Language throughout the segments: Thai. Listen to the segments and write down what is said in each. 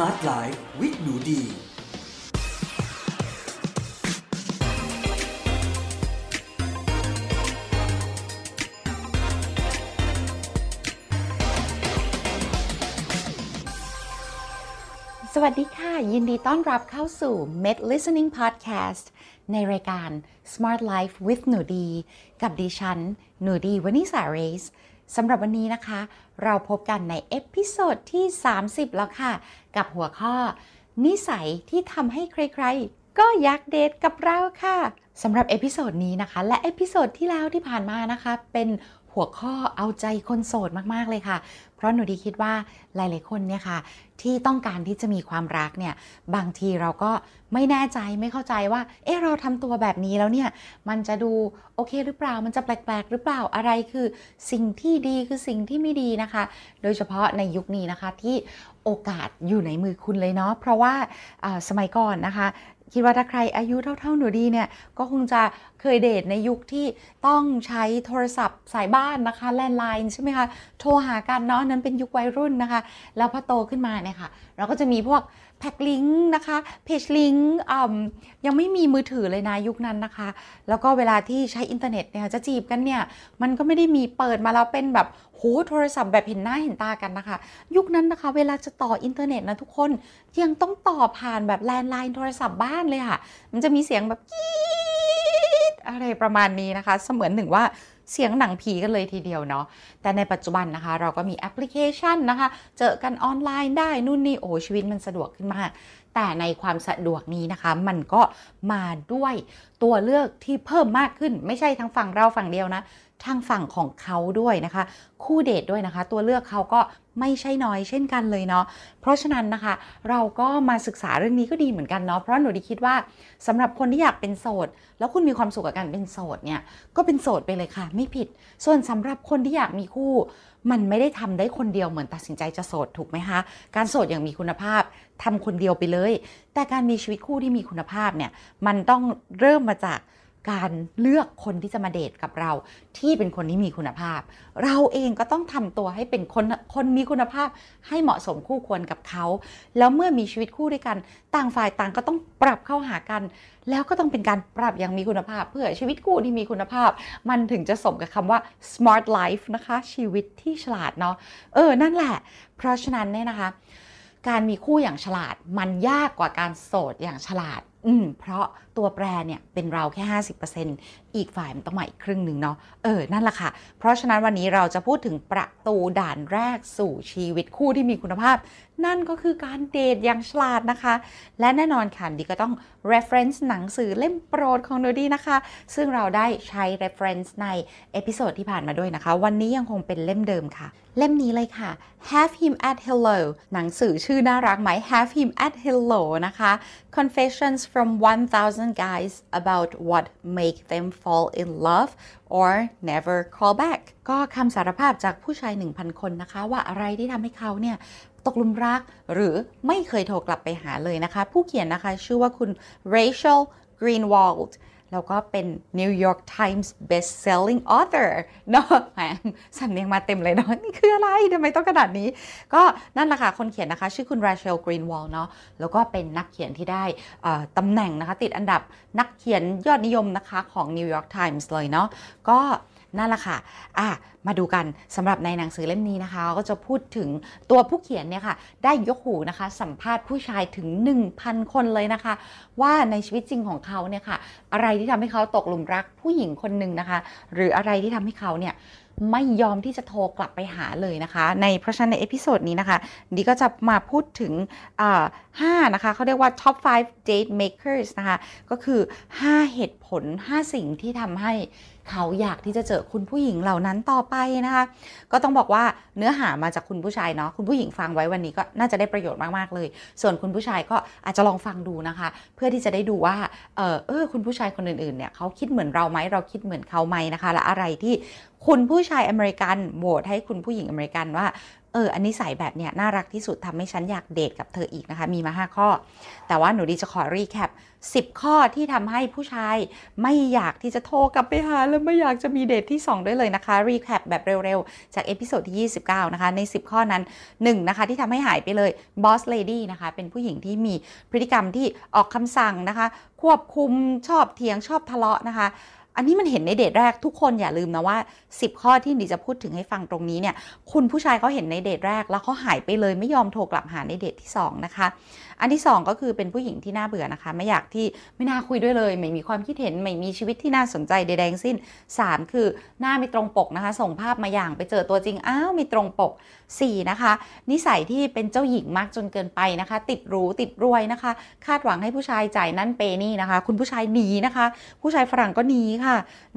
Smart Life with Nudeeสวัสดีค่ะยินดีต้อนรับเข้าสู่ Med Listening Podcast ในรายการ Smart Life with Nudee กับดิฉัน Nudee วนิสาเรสสำหรับวันนี้นะคะเราพบกันในเอพิโซดที่30แล้วค่ะกับหัวข้อนิสัยที่ทำให้ใครๆก็อยากเดทกับเราค่ะสำหรับเอพิโซดนี้นะคะและเอพิโซดที่แล้วที่ผ่านมานะคะเป็นหัวข้อเอาใจคนโสดมากๆเลยค่ะเพราะหนูดีคิดว่าหลายๆคนเนี่ยค่ะที่ต้องการที่จะมีความรักเนี่ยบางทีเราก็ไม่แน่ใจไม่เข้าใจว่าเอ๊ะเราทำตัวแบบนี้แล้วเนี่ยมันจะดูโอเคหรือเปล่ามันจะแปลกๆหรือเปล่าอะไรคือสิ่งที่ดีคือสิ่งที่ไม่ดีนะคะโดยเฉพาะในยุคนี้นะคะที่โอกาสอยู่ในมือคุณเลยเนาะเพราะว่าสมัยก่อนนะคะคิดว่าถ้าใครอายุเท่าๆหนูดีเนี่ยก็คงจะเคยเดทในยุคที่ต้องใช้โทรศัพท์สายบ้านนะคะแลนด์ไลน์ใช่ไหมคะโทรหากันเนาะนั้นเป็นยุควัยรุ่นนะคะแล้วพอโตขึ้นมาเนี่ยค่ะเราก็จะมีพวกแพ็คลิงก์นะคะเพจลิงก์ยังไม่มีมือถือเลยนะยุคนั้นนะคะแล้วก็เวลาที่ใช้อินเทอร์เน็ตเนี่ยจะจีบกันเนี่ยมันก็ไม่ได้มีเปิดมาแล้วเป็นแบบโหโทรศัพท์แบบเห็นหน้าเห็นตากันนะคะยุคนั้นนะคะเวลาจะต่ออินเทอร์เน็ตนะทุกคนยังต้องต่อผ่านแบบแลนด์ไลน์โทรศัพท์บ้านเลยค่ะมันจะมีเสียงแบบกี๊ดอะไรประมาณนี้นะคะเสมือนหนึ่งว่าเสียงหนังผีกันเลยทีเดียวเนาะแต่ในปัจจุบันนะคะเราก็มีแอปพลิเคชันนะคะเจอกันออนไลน์ได้นู่นนี่โอ้ชีวิตมันสะดวกขึ้นมากแต่ในความสะดวกนี้นะคะมันก็มาด้วยตัวเลือกที่เพิ่มมากขึ้นไม่ใช่ทั้งฝั่งเราฝั่งเดียวนะทางฝั่งของเขาด้วยนะคะคู่เดทด้วยนะคะตัวเลือกเขาก็ไม่ใช่น้อยเช่นกันเลยเนาะเพราะฉะนั้นนะคะเราก็มาศึกษาเรื่องนี้ก็ดีเหมือนกันเนาะเพราะหนูดิคิดว่าสำหรับคนที่อยากเป็นโสดแล้วคุณมีความสุขกับการเป็นโสดเนี่ยก็เป็นโสดไปเลยค่ะไม่ผิดส่วนสำหรับคนที่อยากมีคู่มันไม่ได้ทำได้คนเดียวเหมือนตัดสินใจจะโสดถูกไหมคะการโสดอย่างมีคุณภาพทำคนเดียวไปเลยแต่การมีชีวิตคู่ที่มีคุณภาพเนี่ยมันต้องเริ่มมาจากการเลือกคนที่จะมาเดทกับเราที่เป็นคนที่มีคุณภาพเราเองก็ต้องทำตัวให้เป็นคนมีคุณภาพให้เหมาะสมคู่ควรกับเขาแล้วเมื่อมีชีวิตคู่ด้วยกันต่างฝ่ายต่างก็ต้องปรับเข้าหากันแล้วก็ต้องเป็นการปรับอย่างมีคุณภาพเพื่อชีวิตคู่ที่มีคุณภาพมันถึงจะสมกับคำว่า smart life นะคะชีวิตที่ฉลาดเนาะนั่นแหละเพราะฉะนั้นเนี่ยนะคะการมีคู่อย่างฉลาดมันยากกว่าการโสดอย่างฉลาดเพราะตัวแปรเนี่ยเป็นเราแค่ 50% อีกฝ่ายมันต้องมาอีกครึ่งหนึ่งเนาะนั่นแหละค่ะเพราะฉะนั้นวันนี้เราจะพูดถึงประตูด่านแรกสู่ชีวิตคู่ที่มีคุณภาพนั่นก็คือการเดทอย่างฉลาดนะคะและแน่นอนค่ะดิก็ต้อง reference หนังสือเล่มโปรดของนูดี้นะคะซึ่งเราได้ใช้ reference ในเอพิโซดที่ผ่านมาด้วยนะคะวันนี้ยังคงเป็นเล่มเดิมค่ะเล่มนี้เลยค่ะ Have Him At Hello หนังสือชื่อน่ารักไหม Have Him At Hello นะคะ Confessions from 1,000 Guys About What Make Them Fall in Love or Never Call Back ก็คำสารภาพจากผู้ชาย 1,000 คนนะคะว่าอะไรที่ทำให้เขาเนี่ยตกหลุมรักหรือไม่เคยโทรกลับไปหาเลยนะคะผู้เขียนนะคะชื่อว่าคุณ Rachel Greenwald แล้วก็เป็น New York Times Best Selling Author เนาะแหมสำเนียงมาเต็มเลยเนาะนี่คืออะไรทำไมต้องขนาดนี้ก็นั่นแหละค่ะคนเขียนนะคะชื่อคุณ Rachel Greenwald เนาะแล้วก็เป็นนักเขียนที่ได้ตำแหน่งนะคะติดอันดับนักเขียนยอดนิยมนะคะของ New York Times เลยเนาะก็นั่นแหละค่ะมาดูกันสำหรับในหนังสือเล่มนี้นะคะก็จะพูดถึงตัวผู้เขียนเนี่ยค่ะได้ยกหูนะคะสัมภาษณ์ผู้ชายถึง 1,000 คนเลยนะคะว่าในชีวิตจริงของเขาเนี่ยค่ะอะไรที่ทำให้เขาตกหลุมรักผู้หญิงคนหนึ่งนะคะหรืออะไรที่ทำให้เขาเนี่ยไม่ยอมที่จะโทรกลับไปหาเลยนะคะในเพราะฉะนั้นในเอพิโซดนี้นะคะดิก็จะมาพูดถึง5นะคะเขาเรียกว่า top 5 date makers นะคะก็คือ5เหตุผล5สิ่งที่ทำให้เขาอยากที่จะเจอคุณผู้หญิงเหล่านั้นต่อไปนะคะก็ต้องบอกว่าเนื้อหามาจากคุณผู้ชายเนาะคุณผู้หญิงฟังไว้วันนี้ก็น่าจะได้ประโยชน์มากๆเลยส่วนคุณผู้ชายก็อาจจะลองฟังดูนะคะเพื่อที่จะได้ดูว่าคุณผู้ชายคนอื่นๆเนี่ยเขาคิดเหมือนเราไหมเราคิดเหมือนเขาไหมนะคะและอะไรที่คุณผู้ชายอเมริกันโหวตให้คุณผู้หญิงอเมริกันว่า อันนี้ใส่แบบเนี้ยน่ารักที่สุดทำให้ฉันอยากเดทกับเธออีกนะคะมีมา5ข้อแต่ว่าหนูดีจะขอรีแคป10ข้อที่ทำให้ผู้ชายไม่อยากที่จะโทรกลับไปหาและไม่อยากจะมีเดทที่2ด้วยเลยนะคะรีแคปแบบเร็วๆจากเอพิโซดที่29นะคะใน10ข้อนั้น1นะคะที่ทำให้หายไปเลย Boss Lady นะคะเป็นผู้หญิงที่มีพฤติกรรมที่ออกคำสั่งนะคะควบคุมชอบเถียงชอบทะเลาะนะคะอันนี้มันเห็นในเดทแรกทุกคนอย่าลืมนะว่า10ข้อที่ดิจะพูดถึงให้ฟังตรงนี้เนี่ยคุณผู้ชายเขาเห็นในเดทแรกแล้วเขาหายไปเลยไม่ยอมโทรกลับหาในเดทที่2นะคะอันที่2ก็คือเป็นผู้หญิงที่น่าเบื่อนะคะไม่น่าคุยด้วยเลยไม่มีความคิดเห็นไม่มีชีวิตที่น่าสนใจใดๆทั้งสิ้น3คือหน้าไม่ตรงปกนะคะส่งภาพมาอย่างไปเจอตัวจริงอ้าวไม่ตรงปก4นะคะนิสัยที่เป็นเจ้าหญิงมากจนเกินไปนะคะติดหรูติดรวยนะคะคาดหวังให้ผู้ชายจ่ายนั่นเปนี่นะคะคุณผู้ชายหนีนะคะผู้ชายฝรั่งก็หนี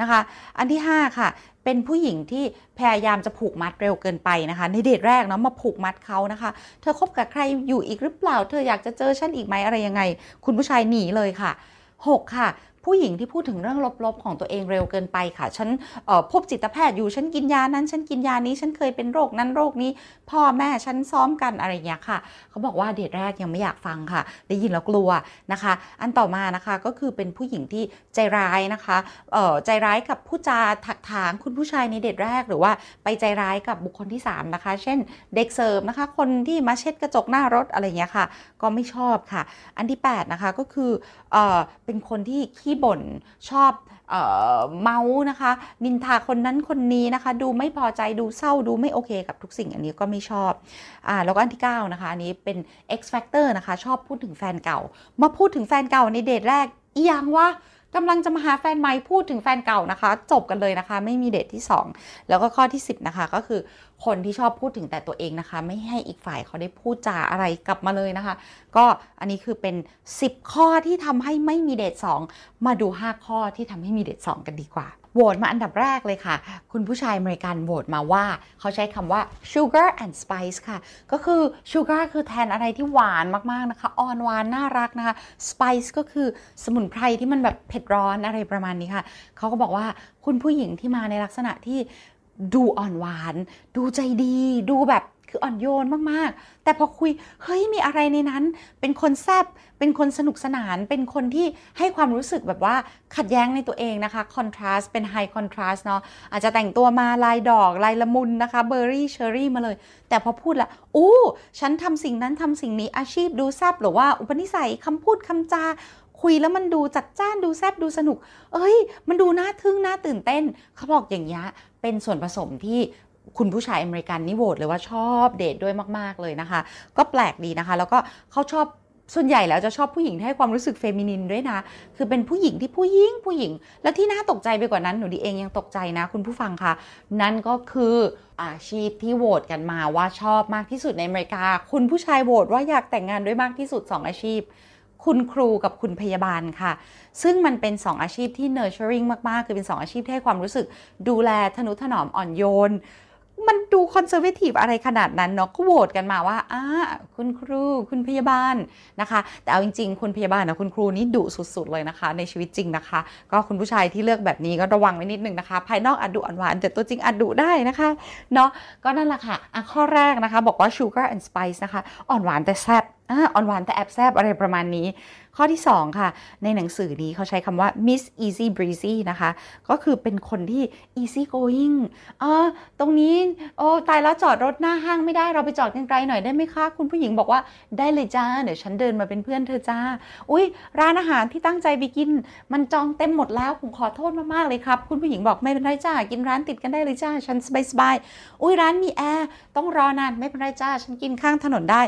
นะคะอันที่5ค่ะเป็นผู้หญิงที่พยายามจะผูกมัดเร็วเกินไปนะคะในเดทแรกเนาะมาผูกมัดเขานะคะเธอคบกับใครอยู่อีกหรือเปล่าเธออยากจะเจอฉันอีกไหมอะไรยังไงคุณผู้ชายหนีเลยค่ะ6ค่ะผู้หญิงที่พูดถึงเรื่องลบๆของตัวเองเร็วเกินไปค่ะฉันพบจิตแพทย์อยู่ฉันกินยานั้นฉันกินยานี้ฉันเคยเป็นโรคนั้นโรคนี้พ่อแม่ฉันซ้อมกันอะไรอย่างเงี้ยค่ะเขาบอกว่าเดทแรกยังไม่อยากฟังค่ะได้ยินแล้วกลัวนะคะอันต่อมานะคะก็คือเป็นผู้หญิงที่ใจร้ายนะคะใจร้ายกับผู้จาถักถางคุณผู้ชายในเดทแรกหรือว่าไปใจร้ายกับบุคคลที่3นะคะเช่นเด็กเสิร์ฟนะคะคนที่มาเช็ดกระจกหน้ารถอะไรอย่างเงี้ยค่ะก็ไม่ชอบค่ะอันที่8นะคะก็คือเป็นคนที่ขี้บ่นชอบเมาส์นะคะนินทาคนนั้นคนนี้นะคะดูไม่พอใจดูเศร้าดูไม่โอเคกับทุกสิ่งอันนี้ก็ไม่ชอบแล้วก็อันที่9นะคะอันนี้เป็น X Factor นะคะชอบพูดถึงแฟนเก่ามาพูดถึงแฟนเก่าในเดทแรกอีหยังวะกำลังจะมาหาแฟนใหม่พูดถึงแฟนเก่านะคะจบกันเลยนะคะไม่มีเดทที่2แล้วก็ข้อที่10นะคะก็คือคนที่ชอบพูดถึงแต่ตัวเองนะคะไม่ให้อีกฝ่ายเขาได้พูดจาอะไรกลับมาเลยนะคะก็อันนี้คือเป็น10ข้อที่ทำให้ไม่มีเดท2มาดู5ข้อที่ทำให้มีเดท2กันดีกว่าโหวตมาอันดับแรกเลยค่ะคุณผู้ชายอเมริกันโหวตมาว่าเขาใช้คำว่า sugar and spice ค่ะก็คือ sugar คือแทนอะไรที่หวานมากๆนะคะอ่อนหวานน่ารักนะคะ spice ก็คือสมุนไพรที่มันแบบเผ็ดร้อนอะไรประมาณนี้ค่ะเขาก็บอกว่าคุณผู้หญิงที่มาในลักษณะที่ดูอ่อนหวานดูใจดีดูแบบคืออ่อนโยนมากๆแต่พอคุยเฮ้ยมีอะไรในนั้นเป็นคนแซบเป็นคนสนุกสนานเป็นคนที่ให้ความรู้สึกแบบว่าขัดแย้งในตัวเองนะคะคอนทราสต์เป็นไฮคอนทราสต์เนาะอาจจะแต่งตัวมาลายดอกลายละมุนนะคะเบอร์รี่เชอร์รี่มาเลยแต่พอพูดละอู้ฉันทำสิ่งนั้นทำสิ่งนี้อาชีพดูแซบหรือว่าอุปนิสัยคำพูดคำจาคุยแล้วมันดูจัดจ้านดูแซบดูสนุกเอ้ยมันดูน่าทึ่งน่าตื่นเต้นเขาบอกอย่างเงี้ยเป็นส่วนผสมที่คุณผู้ชายอเมริกันนี่โหวตเลยว่าชอบเดทด้วยมากๆเลยนะคะก็แปลกดีนะคะแล้วก็เขาชอบส่วนใหญ่แล้วจะชอบผู้หญิงที่ให้ความรู้สึกเฟมินินด้วยนะคือเป็นผู้หญิงที่ผู้หญิงและที่น่าตกใจไปกว่านั้นหนูดีเองยังตกใจนะคุณผู้ฟังค่ะนั่นก็คืออาชีพที่โหวตกันมาว่าชอบมากที่สุดในอเมริกาคุณผู้ชายโหวตว่าอยากแต่งงานด้วยมากที่สุด2อาชีพคุณครูกับคุณพยาบาลค่ะซึ่งมันเป็น2อาชีพที่ nurturing มากๆคือเป็น2อาชีพที่ให้ความรู้สึกดูแลทนุถนอมอ่อนโยนมันดูคอนเซอร์เวทีฟอะไรขนาดนั้นเนาะก็โหวตกันมาว่าคุณครูคุณพยาบาลนะคะแต่เอาจริงๆคุณพยาบาลนะคุณครูนี่ดุสุดๆเลยนะคะในชีวิตจริงนะคะก็คุณผู้ชายที่เลือกแบบนี้ก็ระวังไว้นิดนึงนะคะภายนอกอาจดุอ่อนหวานแต่ตัวจริงอาจดุได้นะคะเนาะก็นั่นแหละค่ะข้อแรกนะคะบอกว่า sugar and spice นะคะอ่อนหวานแต่แซ่บอ่อนหวานแต่แอบแซบอะไรประมาณนี้ข้อที่2ค่ะในหนังสือนี้เขาใช้คำว่า Miss Easy Breezy นะคะก็คือเป็นคนที่ easy going ตรงนี้โอ้ตายแล้วจอดรถหน้าห้างไม่ได้เราไปจอดไกลๆหน่อยได้ไหมคะคุณผู้หญิงบอกว่าได้เลยจ้าเดี๋ยวฉันเดินมาเป็นเพื่อนเธอจ้าอุ้ยร้านอาหารที่ตั้งใจไปกินมันจองเต็มหมดแล้วผมขอโทษมากๆเลยครับคุณผู้หญิงบอกไม่เป็นไรจ้ากินร้านติดกันได้เลยจ้าฉันสบายๆอุ้ยร้านมีแอร์ต้องรอนานไม่เป็นไรจ้าฉันกินข้างถนนได้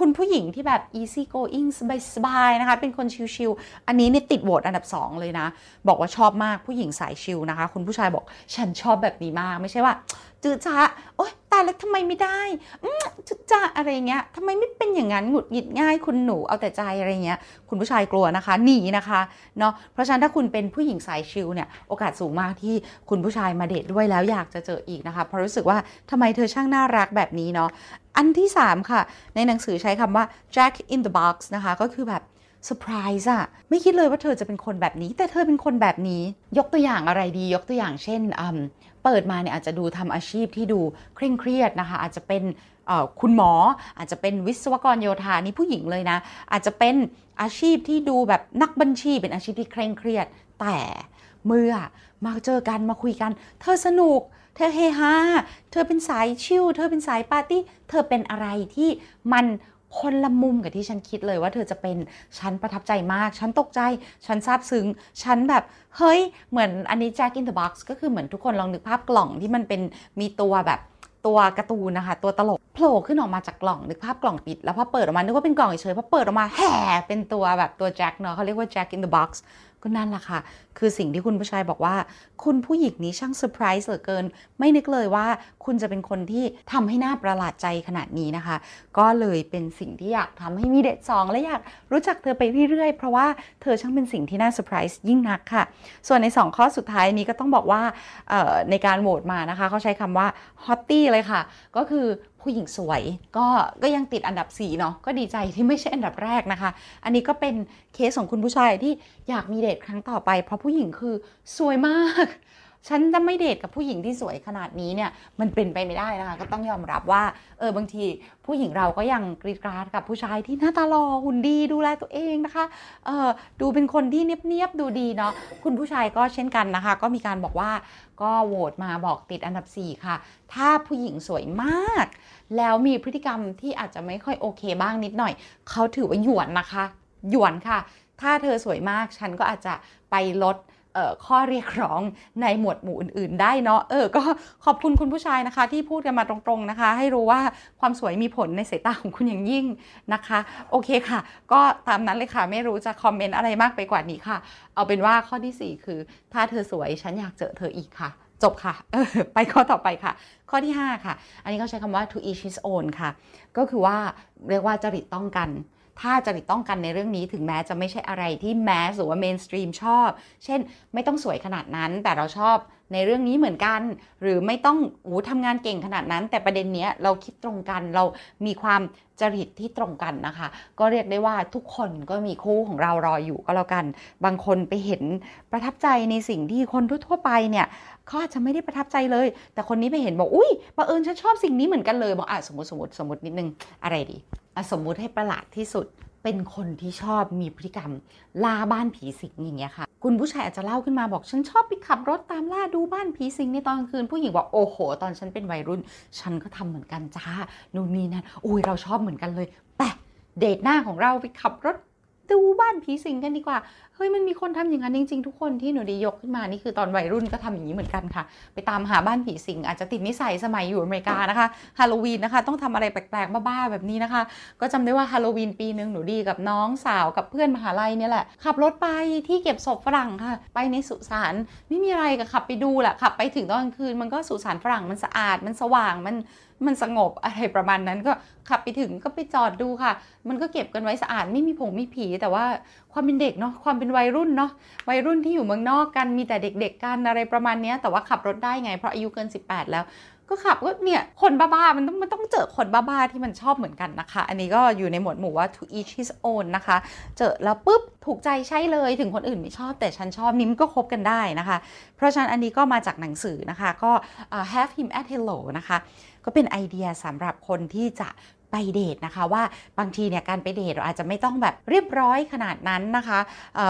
คุณผู้หญิงที่แบบ easy going สบายๆนะคะเป็นคนชิลๆอันนี้เนี่ยติดโหวตอันดับ2เลยนะบอกว่าชอบมากผู้หญิงสายชิลนะคะคุณผู้ชายบอกฉันชอบแบบนี้มากไม่ใช่ว่าจืดจ้าโอ๊ยตายแล้วทำไมไม่ได้จืดจ้าอะไรเงี้ยทำไมไม่เป็นอย่างนั้นหงุดหงิดง่ายคุณหนูเอาแต่ใจอะไรเงี้ยคุณผู้ชายกลัวนะคะหนีนะคะเนาะเพราะฉะนั้นถ้าคุณเป็นผู้หญิงสายชิลเนี่ยโอกาสสูงมากที่คุณผู้ชายมาเดทด้วยแล้วอยากจะเจออีกนะคะเพราะรู้สึกว่าทำไมเธอช่างน่ารักแบบนี้เนาะอันที่3ค่ะในหนังสือใช้คำว่า Jack in the Box นะคะก็คือแบบเซอร์ไพรส์อะไม่คิดเลยว่าเธอจะเป็นคนแบบนี้แต่เธอเป็นคนแบบนี้ยกตัวอย่างอะไรดียกตัวอย่างเช่นไป เปิดมาเนี่ยอาจจะดูทำอาชีพที่ดูเคร่งเครียดนะคะอาจจะเป็นคุณหมออาจจะเป็นวิศวกรโยธานี่ผู้หญิงเลยนะอาจจะเป็นอาชีพที่ดูแบบนักบัญชีเป็นอาชีพที่เคร่งเครียดแต่เมื่อมาเจอกันมาคุยกันเธอสนุกเธอเฮฮาเธอเป็นสายชิลเธอเป็นสายปาร์ตี้เธอเป็นอะไรที่มันคนละมุมกับที่ฉันคิดเลยว่าเธอจะเป็นฉันประทับใจมากฉันตกใจฉันซาบซึ้งฉันแบบเฮ้ยเหมือนอันนี้ Jack in the Box ก็คือเหมือนทุกคนลองนึกภาพกล่องที่มันเป็นมีตัวแบบตัวการ์ตูนนะคะตัวตลกโผล่ขึ้นออกมาจากกล่องนึกภาพกล่องปิดแล้วพอเปิดออกมานึกว่าเป็นกล่องเฉยพอเปิดออกมาแห่เป็นตัวแบบตัวแจ็คเนาะเขาเรียกว่า Jack in the Box ก็นั่นแหละค่ะคือสิ่งที่คุณผู้ชายบอกว่าคุณผู้หญิงนี้ช่างเซอร์ไพรส์เหลือเกินไม่นึกเลยว่าคุณจะเป็นคนที่ทำให้น่าประหลาดใจขนาดนี้นะคะก็เลยเป็นสิ่งที่อยากทำให้มีเดทสองและอยากรู้จักเธอไปเรื่อยๆเพราะว่าเธอช่างเป็นสิ่งที่น่าเซอร์ไพรส์ยิ่งนักค่ะส่วนใน2ข้อสุดท้ายนี้ก็ต้องบอกว่าในการโหวตมานะคะเขาใช้คำว่าฮอตตี้เลยค่ะก็คือผู้หญิงสวยก็ยังติดอันดับ4เนาะก็ดีใจที่ไม่ใช่อันดับแรกนะคะอันนี้ก็เป็นเคสของคุณผู้ชายที่อยากมีเดทครั้งต่อไปเพราะผู้หญิงคือสวยมากฉันจะไม่เดทกับผู้หญิงที่สวยขนาดนี้เนี่ยมันเป็นไปไม่ได้นะคะก็ต้องยอมรับว่าบางทีผู้หญิงเราก็ยังกรีดกราดกับผู้ชายที่หน้าตาหล่อหุ่นดีดูแลตัวเองนะคะดูเป็นคนที่เนียบๆดูดีเนาะคุณผู้ชายก็เช่นกันนะคะก็มีการบอกว่าก็โหวตมาบอกติดอันดับ4ค่ะถ้าผู้หญิงสวยมากแล้วมีพฤติกรรมที่อาจจะไม่ค่อยโอเคบ้างนิดหน่อยเขาถือว่าหยวนนะคะหยวนค่ะถ้าเธอสวยมากฉันก็อาจจะไปลดข้อเรียกร้องในหมวดหมู่อื่นๆได้เนาะก็ขอบคุณคุณผู้ชายนะคะที่พูดกันมาตรงๆนะคะให้รู้ว่าความสวยมีผลในสายตาของคุณอย่างยิ่งนะคะโอเคค่ะก็ตามนั้นเลยค่ะไม่รู้จะคอมเมนต์อะไรมากไปกว่านี้ค่ะเอาเป็นว่าข้อที่4คือถ้าเธอสวยฉันอยากเจอเธออีกค่ะจบค่ะไปข้อต่อไปค่ะข้อที่5ค่ะอันนี้เขาใช้คำว่า to each his own ค่ะก็คือว่าเรียกว่าจริตต้องกันถ้าจริตต้องกันในเรื่องนี้ถึงแม้จะไม่ใช่อะไรที่แมสหรือว่าเมนสตรีมชอบเช่นไม่ต้องสวยขนาดนั้นแต่เราชอบในเรื่องนี้เหมือนกันหรือไม่ต้องทำงานเก่งขนาดนั้นแต่ประเด็นเนี้ยเราคิดตรงกันเรามีความจริตที่ตรงกันนะคะก็เรียกได้ว่าทุกคนก็มีคู่ของเรารออยู่ก็แล้วกันบางคนไปเห็นประทับใจในสิ่งที่คนทั่วไปเนี่ยเขาอาจจะไม่ได้ประทับใจเลยแต่คนนี้ไปเห็นบอกอุ้ยบังเอิญฉันชอบสิ่งนี้เหมือนกันเลยบอกสมมตินิดนึงอะไรดีสมมุติให้ประหลาดที่สุดเป็นคนที่ชอบมีพฤติกรรมล่าบ้านผีสิงอย่างเงี้ยค่ะคุณผู้ชายอาจจะเล่าขึ้นมาบอกฉันชอบไปขับรถตามล่าดูบ้านผีสิงในตอนกลางคืนผู้หญิงบอกโอ้โหตอนฉันเป็นวัยรุ่นฉันก็ทำเหมือนกันจ้านู่นนี่นั่นอุ้ยเราชอบเหมือนกันเลยแปะเดทหน้าของเราไปขับรถดูบ้านผีสิงกันดีกว่าเฮ้ยมันมีคนทำอย่างนั้นจริงๆทุกคนที่หนูได้ยกขึ้นมานี่คือตอนวัยรุ่นก็ทำอย่างนี้เหมือนกันค่ะไปตามหาบ้านผีสิงอาจจะติดนิสัยสมัยอยู่อเมริกานะคะฮาโลวีนนะคะต้องทำอะไรแปลกๆบ้าๆแบบนี้นะคะก็จำได้ว่าฮาโลวีนปีนึงหนูดีกับน้องสาวกับเพื่อนมหาลัยเนี่ยแหละขับรถไปที่เก็บศพฝรั่งค่ะไปในสุสานไม่มีอะไรก็ขับไปดูแหละขับไปถึงตอนกลางคืนมันก็สุสานฝรั่งมันสะอาดมันสว่างมันสงบอะไรประมาณนั้นก็ขับไปถึงก็ไปจอดดูค่ะมันก็เก็บกันไว้สะอาดไม่มีผงมีผีแต่ว่าความเป็นเด็กเนาะความเป็นวัยรุ่นที่อยู่เมืองนอกกันมีแต่เด็กๆกันอะไรประมาณนี้แต่ว่าขับรถได้ไงเพราะอายุเกิน18แล้วก็ขับก็เนี่ยคนบ้าๆมันต้องเจอคนบ้าๆที่มันชอบเหมือนกันนะคะอันนี้ก็อยู่ในหมวดหมู่ว่า to each his own นะคะเจอแล้วปุ๊บถูกใจใช่เลยถึงคนอื่นไม่ชอบแต่ฉันชอบนิ้มก็คบกันได้นะคะเพราะฉะนั้นอันนี้ก็มาจากหนังสือนะคะก็ Have Him At Hello นะคะก็เป็นไอเดียสำหรับคนที่จะไปเดทนะคะว่าบางทีเนี่ยการไปเดทเราอาจจะไม่ต้องแบบเรียบร้อยขนาดนั้นนะคะ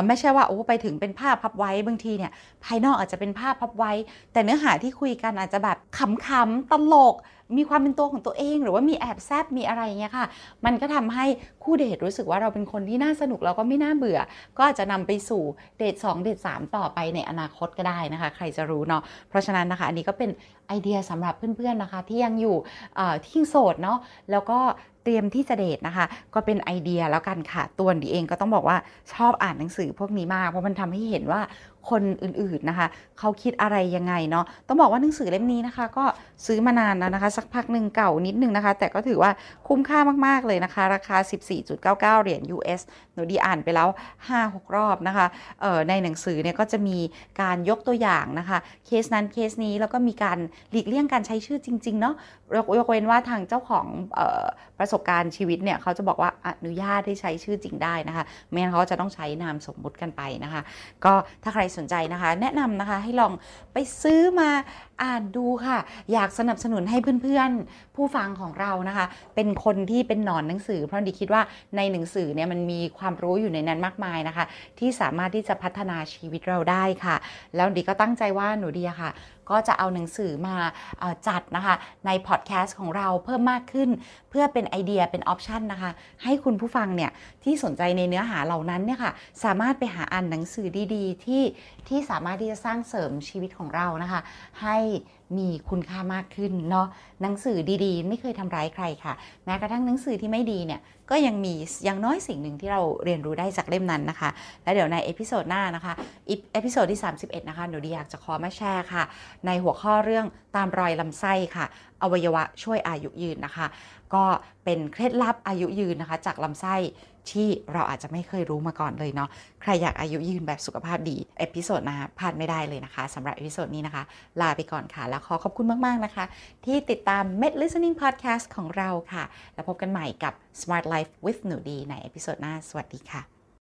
ไม่ใช่ว่าโอ้ไปถึงเป็นภาพพับไว้บางทีเนี่ยภายนอกอาจจะเป็นภาพพับไว้แต่เนื้อหาที่คุยกันอาจจะแบบขำๆตลกมีความเป็นตัวของตัวเองหรือว่ามีแอบแซบมีอะไรเงี้ยค่ะมันก็ทำให้คู่เดทรู้สึกว่าเราเป็นคนที่น่าสนุกแล้วก็ไม่น่าเบื่อก็อาจจะนำไปสู่เดท2เดท3ต่อไปในอนาคตก็ได้นะคะใครจะรู้เนาะเพราะฉะนั้นนะคะอันนี้ก็เป็นไอเดียสำหรับเพื่อนๆนะคะที่ยังอยู่ที่ยังโสดเนาะแล้วก็เตรียมที่จะเดทนะคะก็เป็นไอเดียแล้วกันค่ะตัวดิเองก็ต้องบอกว่าชอบอ่านหนังสือพวกนี้มากเพราะมันทำให้เห็นว่าคนอื่นๆนะคะเขาคิดอะไรยังไงเนาะต้องบอกว่าหนังสือเล่มนี้นะคะก็ซื้อมานานแล้วนะคะสักพักหนึ่งเก่านิดนึงนะคะแต่ก็ถือว่าคุ้มค่ามากๆเลยนะคะราคา 14.99 เหรียญ US หนูดีอ่านไปแล้ว 5-6 รอบนะคะในหนังสือเนี่ยก็จะมีการยกตัวอย่างนะคะเคสนั้นเคสนี้แล้วก็มีการหลีกเลี่ยงการใช้ชื่อจริงๆเนาะยกเว้นว่าทางเจ้าของประสบการณ์ชีวิตเนี่ยเขาจะบอกว่าอนุญาตให้ใช้ชื่อจริงได้นะคะไม่งั้นเขาจะต้องใช้นามสมมุติกันไปนะคะก็ถ้าใครสนใจนะคะแนะนำนะคะให้ลองไปซื้อมา อ่านดูค่ะอยากสนับสนุนให้เพื่อนๆผู้ฟังของเรานะคะเป็นคนที่เป็นหนอนหนังสือเพราะดิคิดว่าในหนังสือเนี่ยมันมีความรู้อยู่ในนั้นมากมายนะคะที่สามารถที่จะพัฒนาชีวิตเราได้ค่ะแล้วดิก็ตั้งใจว่าหนูดีค่ะก็จะเอาหนังสือมาจัดนะคะในพอดแคสต์ของเราเพิ่มมากขึ้นเพื่อเป็นไอเดียเป็นออปชันนะคะให้คุณผู้ฟังเนี่ยที่สนใจในเนื้อหาเหล่านั้นเนี่ยค่ะสามารถไปหาอ่านหนังสือดีๆที่สามารถที่จะสร้างเสริมชีวิตของเรานะคะให้มีคุณค่ามากขึ้นเนาะหนังสือดีๆไม่เคยทำร้ายใครค่ะแม้กระทั่งหนังสือที่ไม่ดีเนี่ยก็ยังมีอย่างน้อยสิ่งหนึ่งที่เราเรียนรู้ได้จากเล่มนั้นนะคะและเดี๋ยวในเอพิโซดหน้านะคะเอพิโซดที่31นะคะหนูดีอยากจะขอมาแชร์ค่ะในหัวข้อเรื่องตามรอยลำไส้ค่ะอวัยวะช่วยอายุยืนนะคะก็เป็นเคล็ดลับอายุยืนนะคะจากลำไส้ที่เราอาจจะไม่เคยรู้มาก่อนเลยเนาะใครอยากอายุยืนแบบสุขภาพดีเอพิโซดหน้าพลาดไม่ได้เลยนะคะสำหรับเอพิโซดนี้นะคะลาไปก่อนค่ะแล้วขอขอบคุณมากๆนะคะที่ติดตาม Med Listening Podcast ของเราค่ะแล้วพบกันใหม่กับ Smart Life with Nudee ในเอพิโซดหน้าสวัสดีค่ะ